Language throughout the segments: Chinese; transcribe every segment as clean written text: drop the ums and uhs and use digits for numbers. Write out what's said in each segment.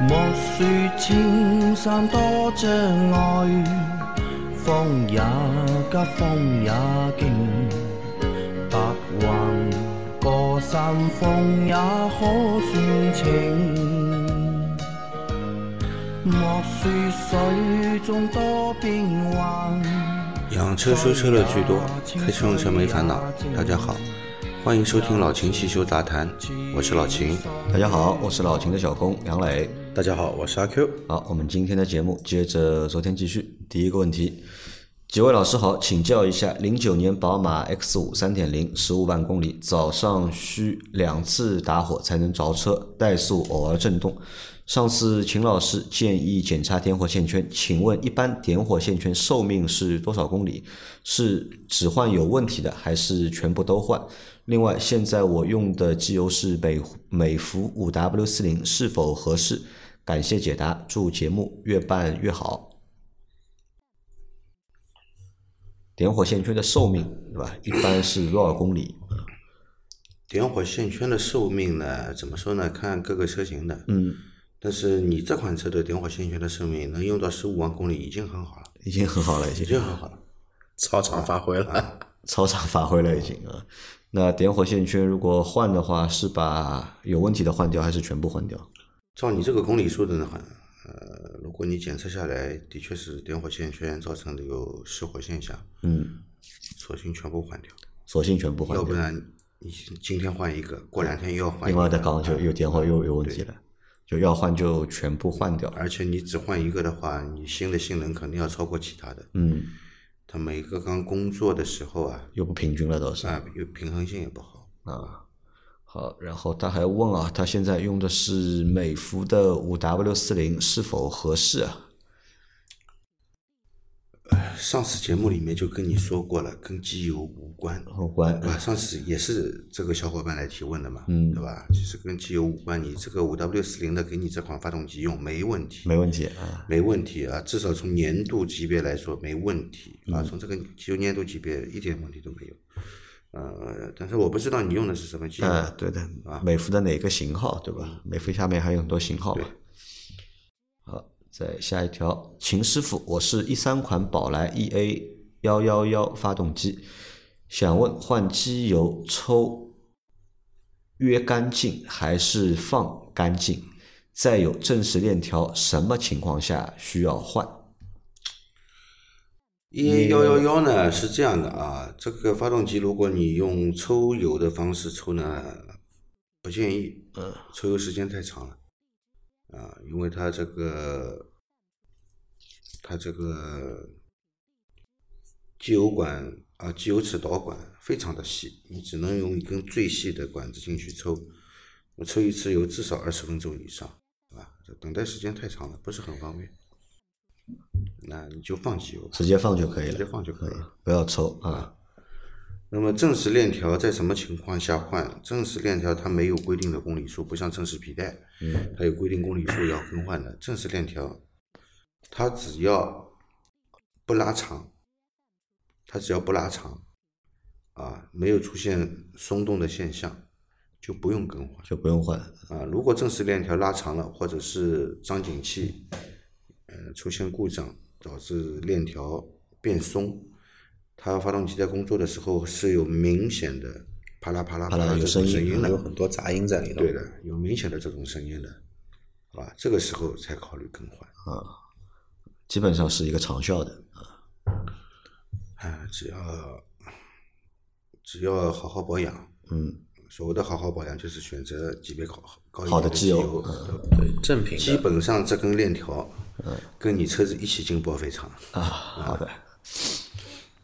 莫說青山多障礙，風也急，風也勁，白雲過山峰也可算情。莫說水中多變幻。養車修車樂趣多，開車用車沒煩惱。大家好，欢迎收听老秦汽修杂谈，我是老秦。大家好，我是老秦的小工杨磊。大家好，我是阿 Q。好，我们今天的节目接着昨天继续。第一个问题，几位老师好，请教一下09年宝马 X5 3.0 15万公里，早上需两次打火才能着车，怠速偶尔震动。上次秦老师建议检查点火线圈，请问一般点火线圈寿命是多少公里？是只换有问题的还是全部都换？另外现在我用的机油是美孚 5W40 是否合适？感谢解答，祝节目越办越好。点火线圈的寿命，对吧？一般是多少公里？点火线圈的寿命呢？怎么说呢？看各个车型的。嗯。但是你这款车的点火线圈的寿命能用到15万公里，已经很好了。已经很好了。超常发挥了。已经啊。那点火线圈如果换的话，是把有问题的换掉，还是全部换掉？照你这个公里数的呢？如果你检测下来的确是点火线圈造成的有失火现象，索性全部换掉，要不然你今天换一个，过两天又要换一个，另外的缸就又点火又有问题了，就要换就全部换掉。而且你只换一个的话，你新的性能肯定要超过其他的，它每个缸工作的时候啊又不平均了，倒是啊，又平衡性也不好啊。好，然后他还问啊，他现在用的是美孚的 5W40 是否合适啊？上次节目里面就跟你说过了，跟机油无关，对吧？上次也是这个小伙伴来提问的嘛，对吧？其实跟机油无关，你这个 5W40 的给你这款发动机用没问题啊，至少从粘度级别来说没问题啊，从这个机油粘度级别一点问题都没有。但是我不知道你用的是什么机油。对的，美孚的哪个型号，对吧？美孚下面还有很多型号嘛。好，再下一条，秦师傅，我是13款宝来 EA-111 发动机，想问换机油抽约干净还是放干净？再有正时链条什么情况下需要换？EA111 呢是这样的啊，这个发动机如果你用抽油的方式抽呢，不建议，抽油时间太长了啊，因为它这个机油管啊，机油齿导管非常的细，你只能用一根最细的管子进去抽，抽一次油至少20分钟以上啊，这等待时间太长了，不是很方便。那你就放机油，直接放就可以了，不要抽啊。那么正时链条在什么情况下换？正时链条它没有规定的公里数，不像正时皮带，它有规定公里数要更换的。正时链条它只要不拉长，啊，没有出现松动的现象，就不用换啊。如果正时链条拉长了，或者是张紧器出现故障导致链条变松，它发动机在工作的时候是有明显的啪啦啪啦有声音的，有很多杂音在里头。对的，有明显的这种声音的，啊，这个时候才考虑更换啊，基本上是一个长效的啊，只要好好保养，所谓的好好保养就是选择级别高一点的机油，对，正品的。基本上这根链条跟你车子一起进报废厂啊。好的，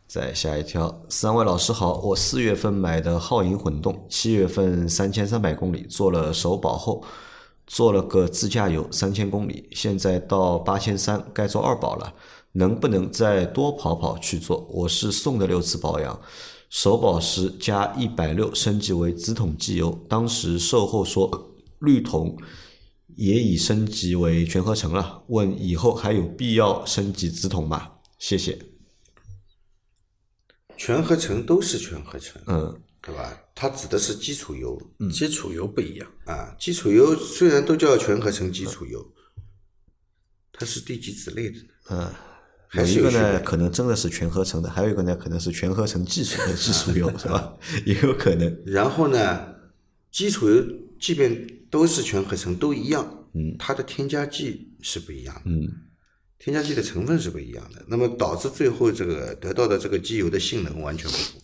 再下一条，三位老师好，我4月份买的皓影混动，7月份3300公里做了首保后，做了个自驾游3000公里，现在到8300，该做二保了，能不能再多跑去做？我是送的6次保养。首保时加160升级为直筒机油，当时售后说绿桶也已升级为全合成了，问以后还有必要升级直筒吗？谢谢。全合成都是全合成，对吧？它指的是基础油，基础油不一样啊。基础油虽然都叫全合成基础油，它是第几子类的呢？有一个呢可能真的是全合成的，还有一个呢可能是全合成技术的技术用是吧？也有可能。然后呢，基础油即便都是全合成都一样，它的添加剂是不一样的，添加剂的成分是不一样的，那么导致最后这个得到的这个机油的性能完全不符，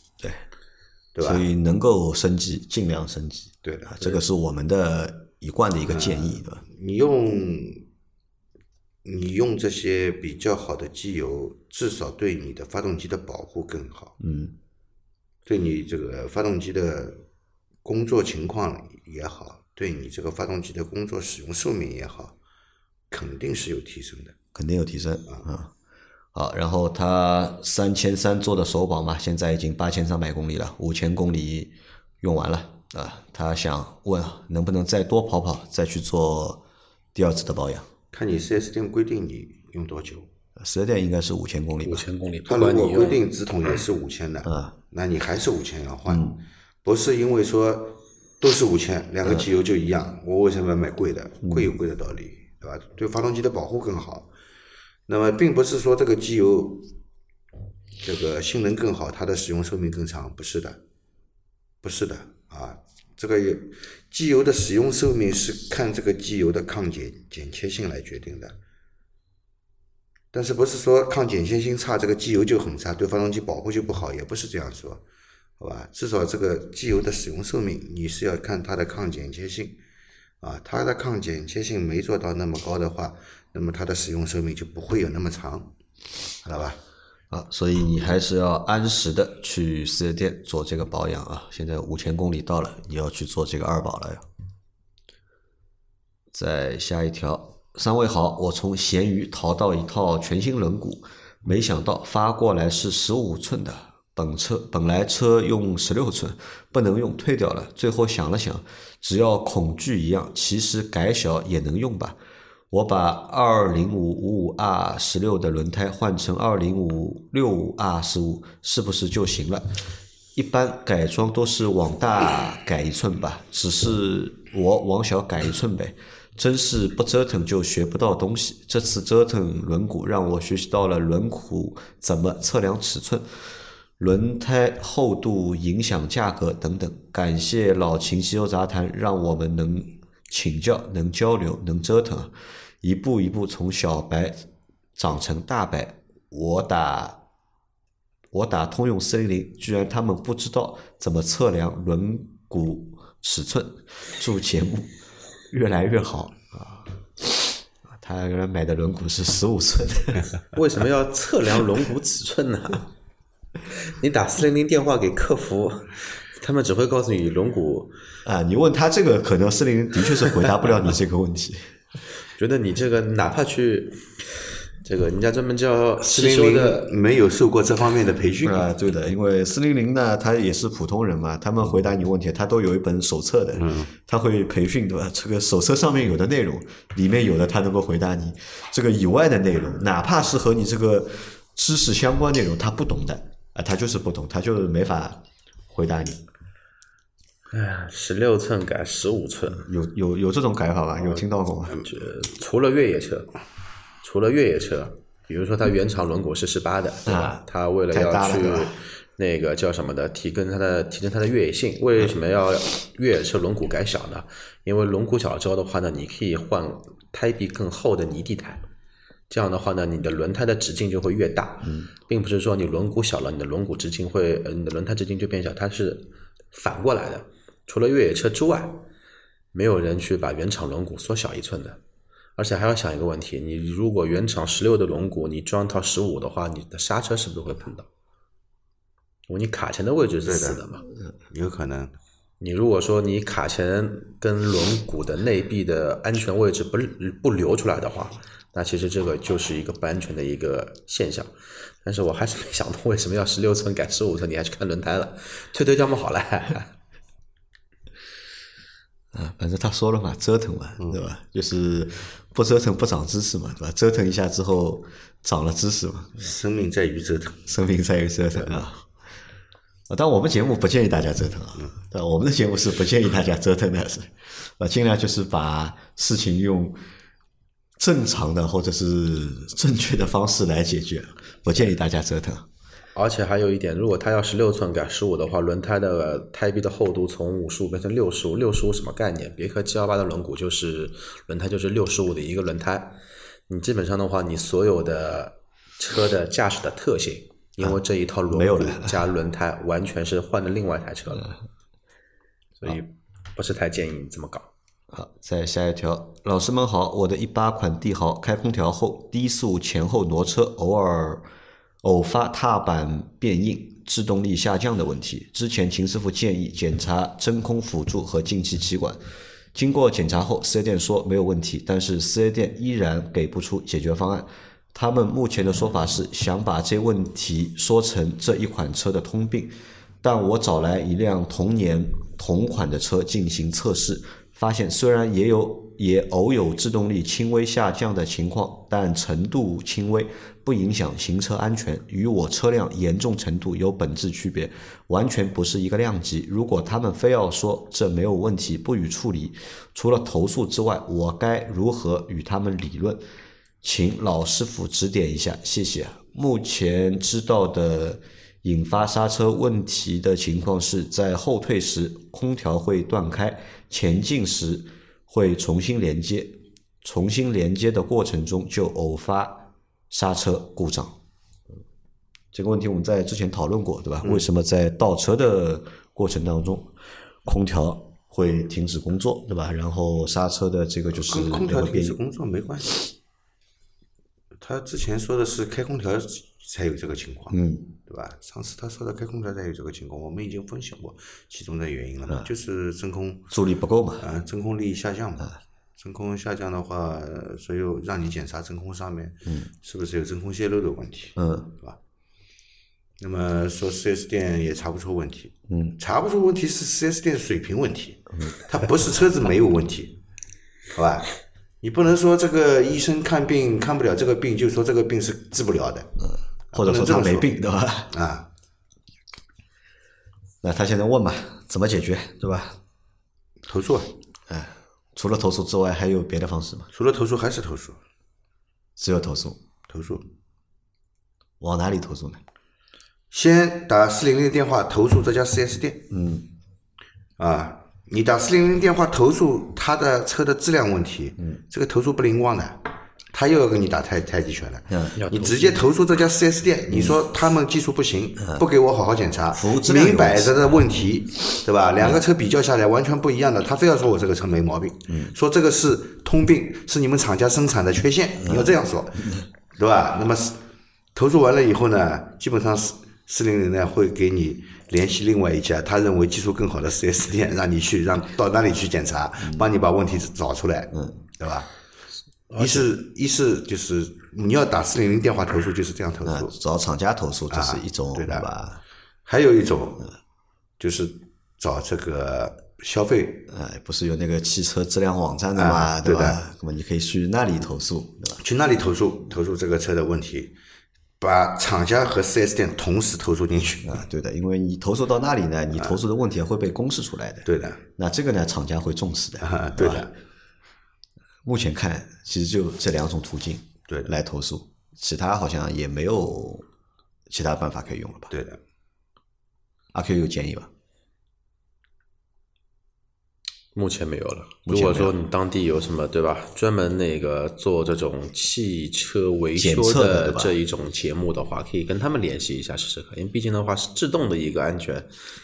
对吧？所以能够升级尽量升级，对的，这个是我们的一贯的一个建议，对吧？你用这些比较好的机油，至少对你的发动机的保护更好，对你这个发动机的工作情况也好，对你这个发动机的工作使用寿命也好，肯定是有提升的，肯定有提升啊。好，然后它3300做的首保嘛，现在已经8300公里了，5000公里用完了啊，他想问能不能再多跑跑，再去做第二次的保养。看你 4S 店规定你用多久， 4S 店应该是5000公里吧，5000公里，他如果规定直筒也是5000的，那你还是5000要换，不是因为说都是5000两个机油就一样，我为什么要买贵的？贵有贵的道理，对吧？对发动机的保护更好。那么并不是说这个机油这个性能更好，它的使用寿命更长，不是的，不是的啊，这个机油的使用寿命是看这个机油的抗碱切性来决定的，但是不是说抗碱切性差这个机油就很差，对发动机保护就不好，也不是这样说，好吧？至少这个机油的使用寿命你是要看它的抗碱切性啊，它的抗碱切性没做到那么高的话，那么它的使用寿命就不会有那么长，好了吧？啊，所以你还是要按时的去四 S 店做这个保养啊。现在5000公里到了，你要去做这个二保了呀。再下一条，三位好，我从闲鱼淘到一套全新轮毂，没想到发过来是15寸的。本来车用16寸不能用，退掉了，最后想了想，只要孔距一样，其实改小也能用吧。我把 20555R16 的轮胎换成 20565R15 是不是就行了？一般改装都是往大改一寸吧，只是我往小改一寸呗，真是不折腾就学不到东西。这次折腾轮毂让我学习到了轮毂怎么测量尺寸，轮胎厚度影响价格等等。感谢老秦汽油杂谈，让我们能请教、能交流、能折腾，一步一步从小白长成大白。我打通用410，居然他们不知道怎么测量轮毂尺寸。祝节目越来越好啊！他原来买的轮毂是15寸，为什么要测量轮毂尺寸呢？你打400电话给客服，他们只会告诉你轮毂啊。你问他这个，可能410的确是回答不了你这个问题。觉得你这个哪怕去这个人家专门叫汽修的，没有受过这方面的培训啊。对的，因为400呢，他也是普通人嘛，他们回答你问题，他都有一本手册的，他会培训，对吧？这个手册上面有的内容，里面有的他能够回答你，这个以外的内容，哪怕是和你这个知识相关内容，他不懂的。他就是不懂，他就是没法回答你。16寸改15寸，有这种改法吧？有听到过吗？除了越野车，比如说它原厂轮毂是18的，对吧？它为了要去那个叫什么的，提升它的越野性，为什么要越野车轮毂改小呢？因为轮毂小之后的话呢，你可以换胎壁更厚的泥地胎。这样的话呢，你的轮胎的直径就会越大，并不是说你轮毂小了，你的轮胎直径就变小，它是反过来的。除了越野车之外，没有人去把原厂轮毂缩小一寸的。而且还要想一个问题，你如果原厂16的轮毂，你装套15的话，你的刹车是不是会碰到？你卡钳的位置是死的嘛？有可能。你如果说你卡钳跟轮毂的内壁的安全位置不留出来的话，那其实这个就是一个不安全的一个现象。但是我还是没想到为什么要16寸改15寸，你还去看轮胎了，推他们好了啊，反正他说了嘛，折腾嘛，对吧？就是不折腾不长知识嘛，对吧？折腾一下之后长了知识嘛。生命在于折腾啊！但我们节目不建议大家折腾啊，但我们的节目是不建议大家折腾的，是，尽量就是把事情用正常的或者是正确的方式来解决，不建议大家折腾。而且还有一点，如果它要16寸改15的话，轮胎的胎壁的厚度从55变成65， 65什么概念？别克718的轮毂就是轮胎就是65的一个轮胎，你基本上的话你所有的车的驾驶的特性因为这一套轮毂加轮胎完全是换了另外一台车了，所以不是太建议你这么搞。好，再下一条。老师们好，我的18款帝豪开空调后低速前后挪车，偶发踏板变硬制动力下降的问题，之前秦师傅建议检查真空辅助和进气歧管，经过检查后 4S 店说没有问题，但是 4S 店依然给不出解决方案，他们目前的说法是想把这问题说成这一款车的通病，但我找来一辆同年同款的车进行测试，发现虽然也偶有制动力轻微下降的情况，但程度轻微，不影响行车安全，与我车辆严重程度有本质区别，完全不是一个量级。如果他们非要说这没有问题不予处理，除了投诉之外，我该如何与他们理论？请老师傅指点一下，谢谢。目前知道的引发刹车问题的情况是，在后退时空调会断开，前进时会重新连接，重新连接的过程中就偶发刹车故障。这个问题我们在之前讨论过，对吧？为什么在倒车的过程当中空调会停止工作，对吧？然后刹车的这个就是空调停止工作没关系，他之前说的是开空调才有这个情况，对吧？上次他说的开空调才有这个情况，我们已经分析过其中的原因了嘛，就是真空助力不够嘛，真空力下降嘛，真空下降的话，所以让你检查真空上面是不是有真空泄漏的问题，对吧？那么说 4S 店也查不出问题，查不出问题是 4S 店水平问题，它不是车子没有问题，好吧？你不能说这个医生看病看不了这个病，就说这个病是治不了的。或者说他没病，对吧？啊，那他现在问嘛，怎么解决，对吧？投诉，除了投诉之外还有别的方式吗？除了投诉还是投诉，只有投诉，往哪里投诉呢？先打400电话投诉这家 4S 店。你打400电话投诉他的车的质量问题，这个投诉不灵光的。他又要跟你打太极拳了，你直接投诉这家 4S 店，你说他们技术不行，不给我好好检查，明摆着的问题，对吧？两个车比较下来完全不一样的，他非要说我这个车没毛病，说这个是通病，是你们厂家生产的缺陷，你要这样说，对吧？那么投诉完了以后呢，基本上400呢会给你联系另外一家他认为技术更好的 4S 店，让你去到那里去检查，帮你把问题找出来，对吧？一是就是你要打400电话投诉，就是这样投诉，找厂家投诉，这是一种，对吧？还有一种就是找这个消费，不是有那个汽车质量网站的嘛，对吧？那么你可以去那里投诉，对吧？去那里投诉这个车的问题，把厂家和 4S 店同时投诉进去，对的，因为你投诉到那里呢，你投诉的问题会被公示出来的，对的。那这个呢，厂家会重视的，对的。目前看其实就这两种途径来投诉，其他好像也没有其他办法可以用了吧？对的。阿 Q 有建议吧？目前没有了。如果说你当地有什么，对吧，专门那个做这种汽车维修的这一种节目的话，可以跟他们联系一下试试看，因为毕竟的话是制动的一个安全，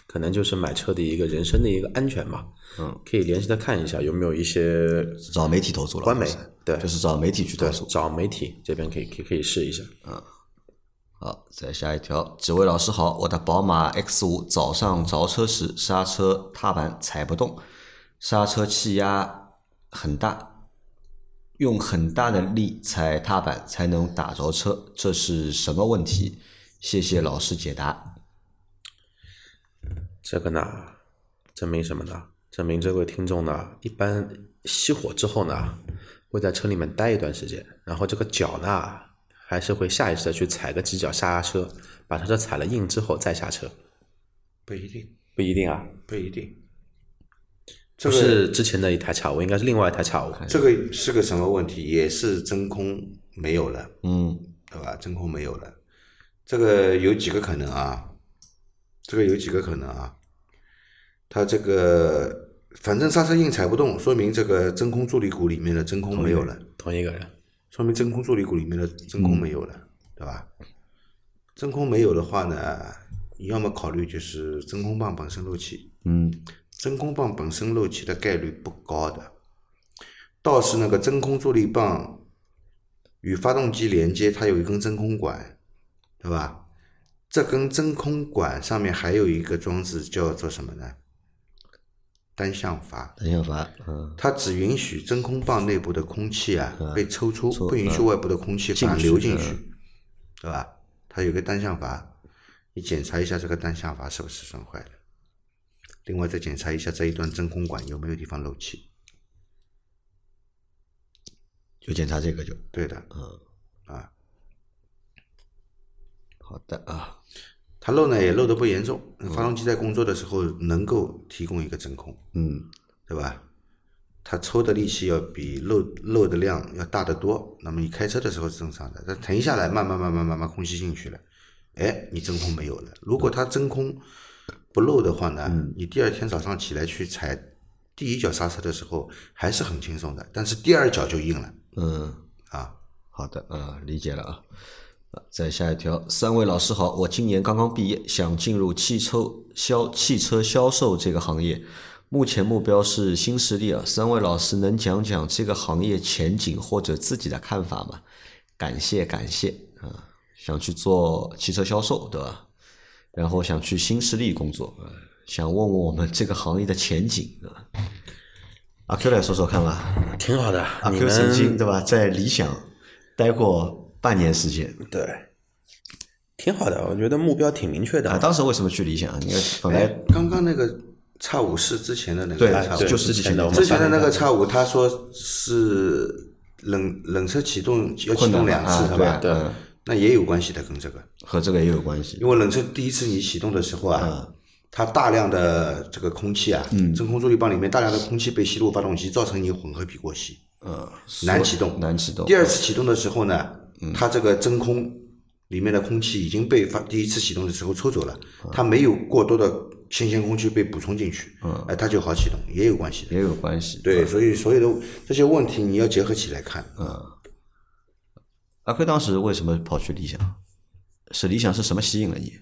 可能就是买车的一个人身的一个安全嘛。可以联系他看一下有没有一些找媒体投诉了，官媒，对，就是找媒体去投诉，找媒体这边可以试一下。好，再下一条。几位老师好，我的宝马 X5 早上着车时刹车踏板踩不动。刹车气压很大，用很大的力踩踏板才能打着车，这是什么问题？谢谢老师解答。这个呢，证明什么呢？证明这位听众呢，一般熄火之后呢，会在车里面待一段时间，然后这个脚呢，还是会下意识的去踩个几脚刹车，把刹车踩了硬之后再下车。不一定。不一定啊？不一定。不是之前的一台叉五，应该是另外一台叉五。这个是个什么问题？也是真空没有了，嗯，对吧？真空没有了，这个有几个可能啊？它这个反正刹车印踩不动，说明这个真空助力鼓里面的真空没有了。同一个人，说明真空助力鼓里面的真空没有了，对吧？真空没有的话呢，你要么考虑就是真空棒本身漏气，嗯。真空棒本身漏气的概率不高的，倒是那个真空助力棒与发动机连接，它有一根真空管，对吧？这根真空管上面还有一个装置叫做什么呢？单向阀。单向阀，嗯。它只允许真空棒内部的空气啊被抽出，不允许外部的空气反流进去，对吧？它有个单向阀，你检查一下这个单向阀是不是损坏的。另外再检查一下这一段真空管有没有地方漏气，就检查这个就对的，嗯啊，好的啊，它漏呢也漏得不严重，发动机在工作的时候能够提供一个真空，嗯，对吧？它抽的力气要比漏的量要大得多，那么你开车的时候是正常的，它停下来慢慢空气进去了，哎，你真空没有了。如果它真空不漏的话呢，你第二天早上起来去踩第一脚刹车的时候还是很轻松的，但是第二脚就硬了。嗯啊，好的啊，理解了啊。再下一条，三位老师好，我今年刚刚毕业，想进入汽车销售这个行业，目前目标是新势力啊。三位老师能讲讲这个行业前景或者自己的看法吗？感谢啊，想去做汽车销售，对吧？然后想去新势力工作，想问问我们这个行业的前景啊。阿 Q 来说说看吧，挺好的。阿 Q 曾经对吧，在理想待过半年时间，对，挺好的。我觉得目标挺明确的。啊，当时为什么去理想？因为本来刚刚那个叉五是之前的那个，对，就是之前的那个叉五，他说是冷车启动要启动两次，是吧？对。那也有关系的，跟这个和这个也有关系，因为冷车第一次你启动的时候啊，它大量的这个空气啊，真空助力棒里面大量的空气被吸入发动机，造成你混合比过稀，难启动。第二次启动的时候呢，它这个真空里面的空气已经被第一次启动的时候抽走了，它没有过多的新鲜空气被补充进去，它就好启动，也有关系的，对，所以所有的这些问题你要结合起来看，阿Q当时为什么跑去理想？是理想是什么吸引了你？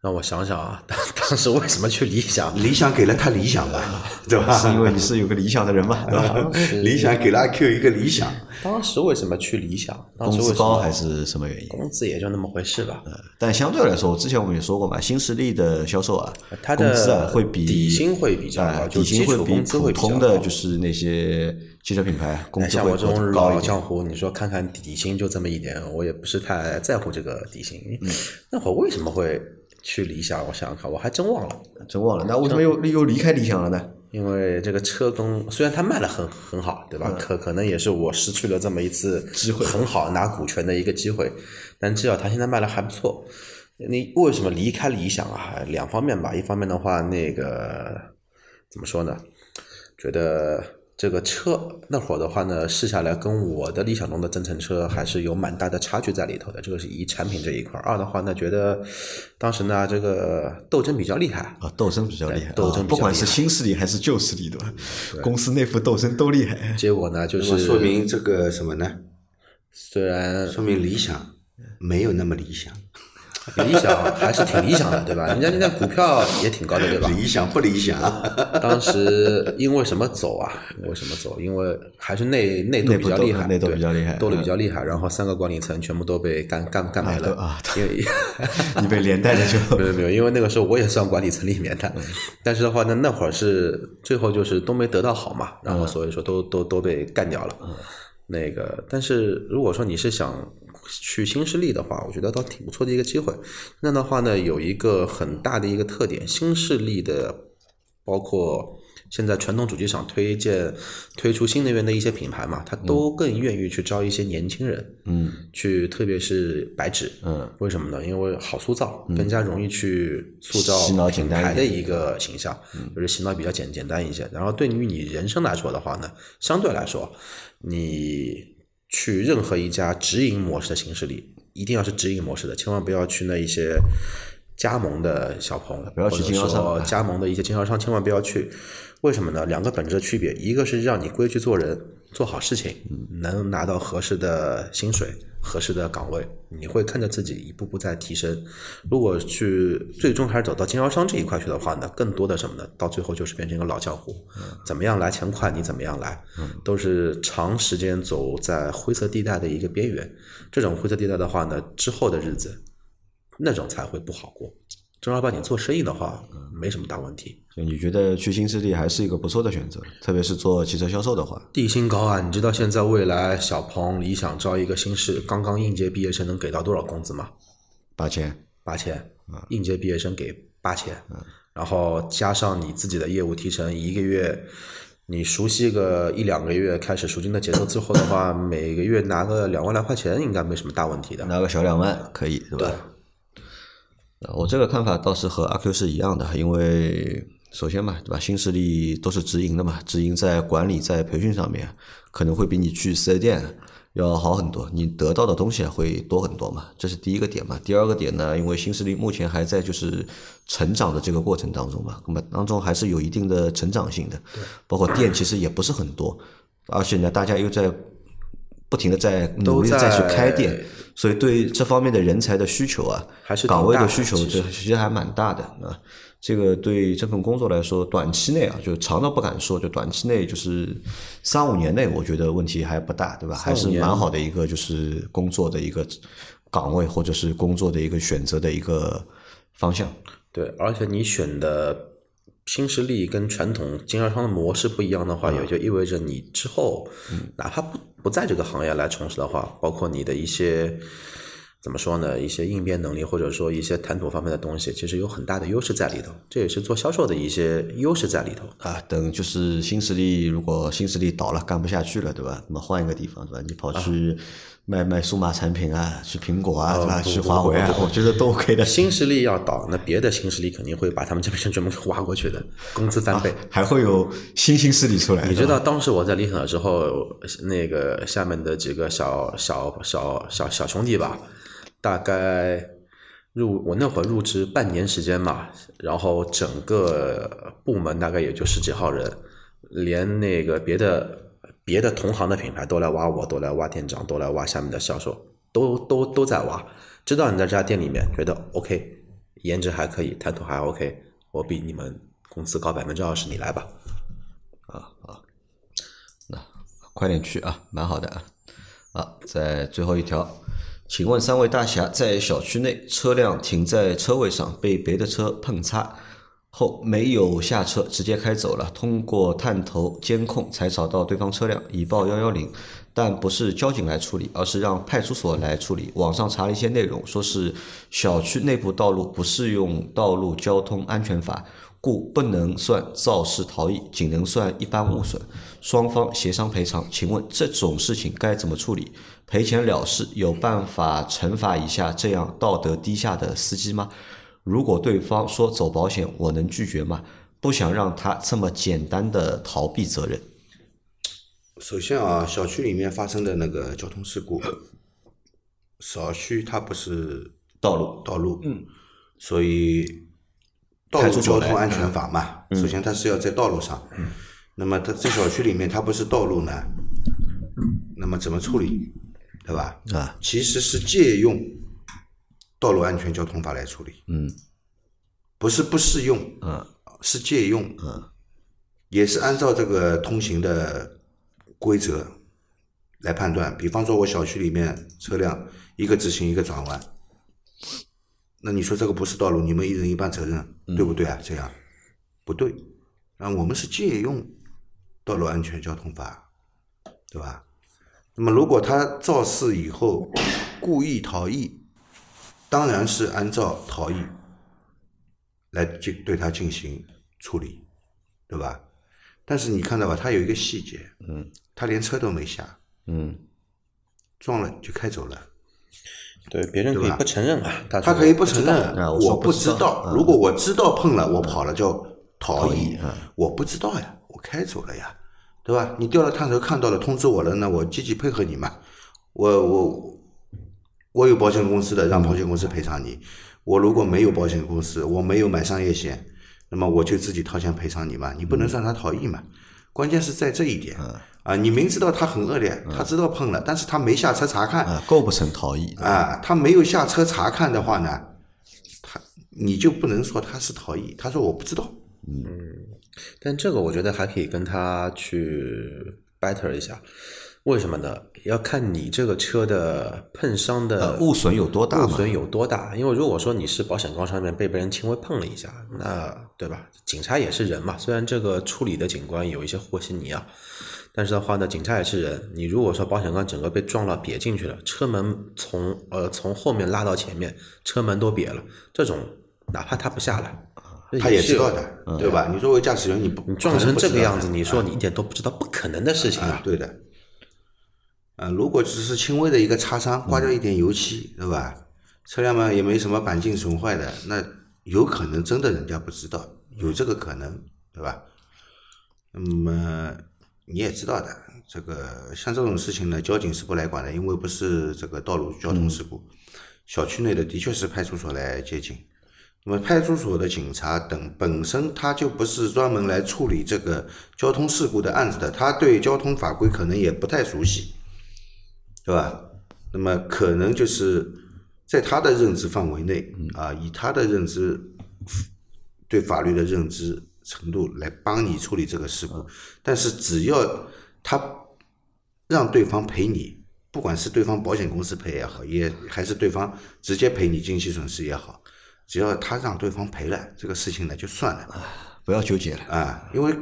让我想想啊，当时为什么去理想？理想给了他理想吧，对吧？是因为你是有个理想的人嘛，对吧？理想给了阿 Q 一个理想。当时为什么去理想？当时工资高还是什么原因？工资也就那么回事吧。但相对来说，之前我们也说过嘛，新势力的销售啊，它的工资啊会比底薪会比较高，就基础工资会比较高，普通的就是那些。汽车品牌工资会高一点，像我这种老江湖，你说看看底薪就这么一点，我也不是太在乎这个底薪。那会为什么会去理想？我想想看，我还真忘了。那为什么又离开理想了呢？因为这个车跟虽然它卖得很好，对吧？可能也是我失去了这么一次机会，很好拿股权的一个机会。但至少它现在卖得还不错。你为什么离开理想啊？两方面吧，一方面的话，那个怎么说呢？觉得。这个车那会儿的话呢，试下来跟我的理想中的增程车还是有蛮大的差距在里头的，这个是以产品这一块。二的话呢，觉得当时呢这个斗争比较厉害啊，斗争比较厉害，不管是新势力还是旧势力的，公司内部斗争都厉害。结果呢，就是说明这个什么呢？说明理想没有那么理想。理想还是挺理想的，对吧？人家现在股票也挺高的，对吧？理想不理想？当时因为什么走啊？因为还是内斗比较厉害，斗得比较厉害。然后3个管理层全部都被干没了啊！因为你被连带的就没有，因为那个时候我也算管理层里面的，但是的话呢，那会儿是最后就是都没得到好嘛，然后所以说都被干掉了。那个，但是如果说你是想去新势力的话，我觉得倒挺不错的一个机会。那的话呢，有一个很大的一个特点，新势力的包括现在传统主机厂推出新能源的一些品牌嘛，它都更愿意去招一些年轻人，嗯，去特别是白纸，嗯，为什么呢？因为好塑造，更加容易去塑造品牌的一个形象，就是洗脑比较简单一些。然后对于你人生来说的话呢，相对来说，你去任何一家直营模式的形式里，一定要是直营模式的，千万不要去那一些加盟的小棚，不要去经销商，加盟的一些经销商千万不要去。为什么呢？两个本质的区别，一个是让你规矩做人，做好事情，能拿到合适的薪水，合适的岗位，你会看着自己一步步在提升。如果去最终还是走到经销商这一块去的话呢，更多的什么呢？到最后就是变成一个老江湖，怎么样来钱快你怎么样来，都是长时间走在灰色地带的一个边缘。这种灰色地带的话呢，之后的日子那种才会不好过。正儿八经做生意的话，没什么大问题。所以你觉得去新势力还是一个不错的选择，特别是做汽车销售的话，地薪高啊。你知道现在未来小鹏、理想招一个新势刚刚应届毕业生能给到多少工资吗？8000，应届毕业生给8000，然后加上你自己的业务提成，一个月你熟悉个一两个月，开始赎金的节奏之后的话，每个月拿个2万来块钱应该没什么大问题的，拿个小2万可以，对吧？对，我这个看法倒是和阿 Q 是一样的。因为首先嘛，对吧，新势力都是直营的嘛，直营在管理在培训上面可能会比你去4S店要好很多，你得到的东西会多很多嘛，这是第一个点嘛。第二个点呢，因为新势力目前还在就是成长的这个过程当中嘛，那么当中还是有一定的成长性的，包括店其实也不是很多，而且呢大家又在不停的在努力再去开店，所以对这方面的人才的需求啊，还是岗位的需求，这其实还蛮大的啊。这个对这份工作来说，短期内啊，就长到不敢说，就短期内就是3-5年内，我觉得问题还不大，对吧？还是蛮好的一个就是工作的一个岗位，或者是工作的一个选择的一个方向。对，而且你选的新势力跟传统经销商的模式不一样的话，也就意味着你之后哪怕不在这个行业来从事的话，包括你的一些怎么说呢，一些应变能力，或者说一些谈吐方面的东西，其实有很大的优势在里头，这也是做销售的一些优势在里头啊。等就是新势力，如果新势力倒了干不下去了，对吧，那么换一个地方，对吧，你跑去卖数码产品啊，去苹果啊，对吧，去华为啊，我觉得都 OK 的。新势力要倒，那别的新势力肯定会把他们这边全部挖过去的，工资翻倍，还会有新势力出来。你知道当时我在理想的时候，那个下面的几个小兄弟吧，大概我那会儿入职半年时间嘛，然后整个部门大概也就10几号人，连那个别的同行的品牌都来挖我，都来挖店长，都来挖下面的销售，都在挖。知道你在这家店里面觉得 OK， 颜值还可以，谈吐还 OK， 我比你们公司高20%，你来吧。啊好，那快点去啊，蛮好的啊。啊，在最后一条，请问3位大侠在小区内车辆停在车位上被别的车碰擦后没有下车直接开走了，通过探头监控才找到对方车辆，已报110，但不是交警来处理，而是让派出所来处理。网上查了一些内容，说是小区内部道路不适用道路交通安全法，故不能算肇事逃逸，仅能算一般物损，双方协商赔偿。请问这种事情该怎么处理？赔钱了事，有办法惩罚一下这样道德低下的司机吗？如果对方说走保险，我能拒绝吗？不想让他这么简单的逃避责任。首先啊，小区里面发生的那个交通事故，小区它不是道路，所以道路交通安全法嘛，首先它是要在道路上，那么它在小区里面它不是道路呢，那么怎么处理，对吧？啊，其实是借用道路安全交通法来处理，不是不适用，是借用，也是按照这个通行的规则来判断。比方说我小区里面车辆一个直行一个转弯，那你说这个不是道路，你们一人一半责任，对不对啊？这样不对，那我们是借用道路安全交通法，对吧？那么如果他肇事以后故意逃逸，当然是按照逃逸来对他进行处理，对吧？但是你看到吧，他有一个细节，嗯，他连车都没下，嗯，撞了就开走了。对，别人可以不承认啊，他可以不承认，我不知道。如果我知道碰了，我跑了叫逃逸，我不知道呀，我开走了呀，对吧？你掉了探头看到了，通知我了，那我积极配合你嘛。我有保险公司的，让保险公司赔偿你。我如果没有保险公司，我没有买商业险，那么我就自己掏钱赔偿你嘛。你不能算他逃逸嘛。关键是在这一点啊，你明知道他很恶劣，他知道碰了，但是他没下车查看，构不成逃逸啊。他没有下车查看的话呢，你就不能说他是逃逸。他说我不知道，嗯，但这个我觉得还可以跟他去 battle 一下，为什么呢？要看你这个车的碰伤的物损有多大，因为如果说你是保险杠上面被别人轻微碰了一下，那对吧？警察也是人嘛，虽然这个处理的警官有一些和稀泥啊，但是的话呢，警察也是人。你如果说保险杠整个被撞了，瘪进去了，车门从后面拉到前面，车门都瘪了，这种哪怕他不下来，他也知道的，对吧？你作为驾驶员，你撞成这个样子，你说你一点都不知道，不可能的事情啊！对的。如果只是轻微的一个擦伤，刮掉一点油漆，对吧？车辆嘛也没什么钣金损坏的，那有可能真的人家不知道，有这个可能，对吧？那么你也知道的，这个像这种事情呢，交警是不来管的，因为不是这个道路交通事故，小区内的的确是派出所来接警。那么派出所的警察等本身他就不是专门来处理这个交通事故的案子的，他对交通法规可能也不太熟悉，对吧？那么可能就是在他的认知范围内啊，以他的认知对法律的认知程度来帮你处理这个事故，但是只要他让对方赔你，不管是对方保险公司赔也好，也还是对方直接赔你经济损失也好，只要他让对方赔了，这个事情呢就算了，不要纠结了啊，因为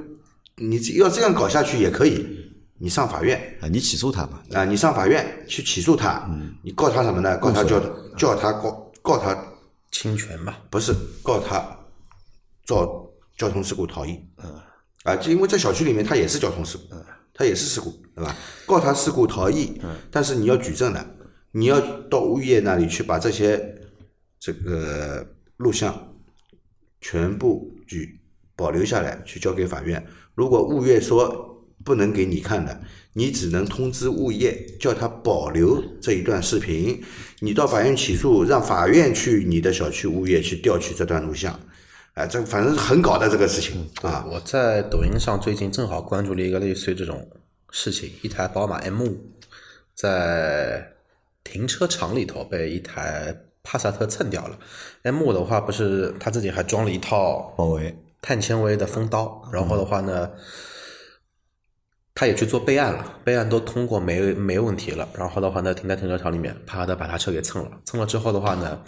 你要这样搞下去也可以。你上法院啊，你起诉他嘛啊，你上法院去起诉他，你告他什么呢？告他叫他告他侵权嘛？不是，告他造交通事故逃逸。啊，因为在小区里面他也是交通事故，他也是事故，对吧？告他事故逃逸，但是你要举证的，你要到物业那里去把这些这个录像全部保留下来，去交给法院。如果物业说不能给你看的，你只能通知物业叫他保留这一段视频，你到法院起诉，让法院去你的小区物业去调取这段录像。哎，这反正很搞的这个事情啊！我在抖音上最近正好关注了一个类似这种事情，一台宝马 M5 在停车场里头被一台帕萨特蹭掉了。 M5 的话不是他自己还装了一套碳纤维的风刀，然后的话呢他也去做备案了，备案都通过没问题了，然后的话呢停在停车场里面，啪的把他车给蹭了，蹭了之后的话呢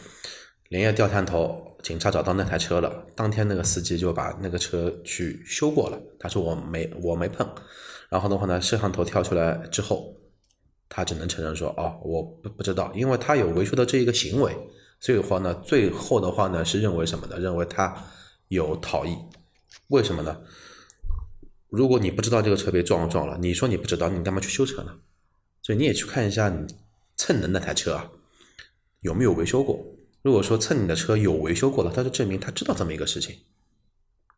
连夜调探头，警察找到那台车了，当天那个司机就把那个车去修过了，他说我没碰，然后的话呢摄像头跳出来之后，他只能承认说我不知道，因为他有维修的这一个行为，所以的话呢最后的话呢是认为什么呢？认为他有逃逸。为什么呢？如果你不知道这个车被撞了，你说你不知道，你干嘛去修车呢？所以你也去看一下你蹭的那台车啊有没有维修过。如果说蹭你的车有维修过了，他就证明他知道这么一个事情，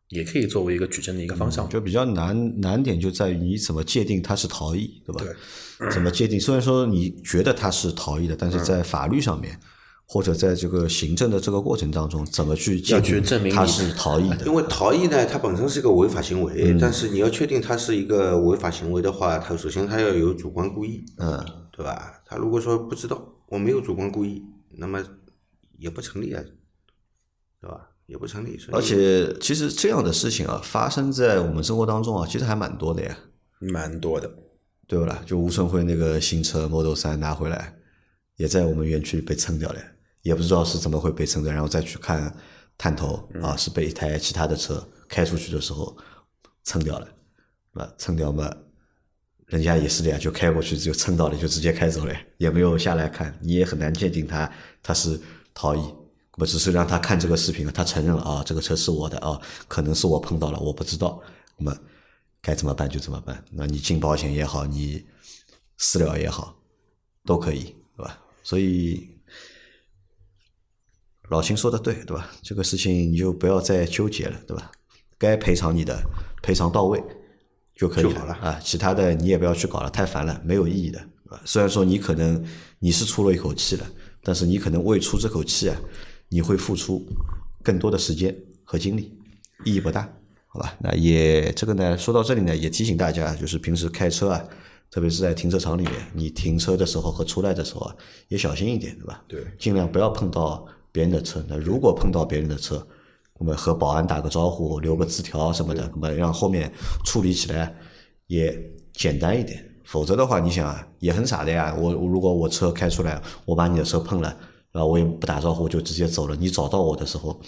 也可以作为一个举证的一个方向。就比较难点就在于你怎么界定他是逃逸，对吧？对，怎么界定？虽然说你觉得他是逃逸的，但是在法律上面，或者在这个行政的这个过程当中，怎么去要去证明他是逃逸的？因为逃逸呢，它本身是一个违法行为，但是你要确定它是一个违法行为的话，它首先它要有主观故意，对吧？他如果说不知道，我没有主观故意，那么也不成立啊，对吧？也不成立。而且其实这样的事情啊，发生在我们生活当中啊，其实还蛮多的呀，蛮多的，对不啦？就吴春辉那个新车 Model 3拿回来，也在我们园区被蹭掉了。也不知道是怎么会被蹭的，然后再去看探头啊，是被一台其他的车开出去的时候蹭掉了，蹭掉嘛，人家也是的呀，就开过去就蹭到了，就直接开走了，也没有下来看，你也很难鉴定他是逃逸，我只是让他看这个视频，他承认了啊，这个车是我的啊，可能是我碰到了，我不知道，那么该怎么办就怎么办。那你进保险也好，你私了也好，都可以，对吧？所以老秦说的对，对吧？这个事情你就不要再纠结了，对吧？该赔偿你的赔偿到位就可以了啊，其他的你也不要去搞了，太烦了，没有意义的。虽然说你可能你是出了一口气了，但是你可能为出这口气啊，你会付出更多的时间和精力，意义不大，好吧？那也这个呢，说到这里呢，也提醒大家，就是平时开车啊，特别是在停车场里面，你停车的时候和出来的时候啊，也小心一点，对吧？对，尽量不要碰到别人的车。那如果碰到别人的车，那么和保安打个招呼，留个字条什么的，那么让后面处理起来也简单一点。否则的话，你想啊，也很傻的呀。我如果我车开出来，我把你的车碰了，然后我也不打招呼，我就直接走了。你找到我的时候，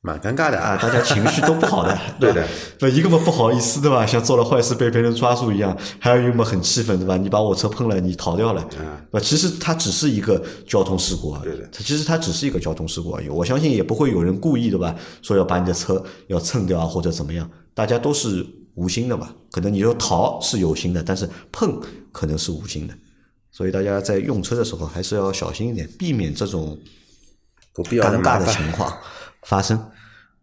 蛮尴尬的啊，大家情绪都不好的，对的。那一个嘛不好意思，对吧？像做了坏事被别人抓住一样；还有一个嘛很气愤，对吧？你把我车碰了，你逃掉了，那其实它只是一个交通事故啊。对的，其实它只是一个交通事故而已。我相信也不会有人故意的吧，说要把你的车要蹭掉啊，或者怎么样。大家都是无心的嘛，可能你说逃是有心的，但是碰可能是无心的。所以大家在用车的时候还是要小心一点，避免这种不必要尴尬的情况发生，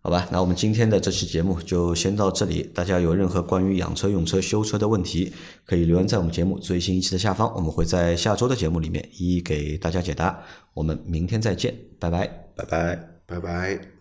好吧？那我们今天的这期节目就先到这里，大家有任何关于养车、用车、修车的问题，可以留言在我们节目最新一期的下方，我们会在下周的节目里面一一给大家解答。我们明天再见，拜拜，拜拜，拜拜。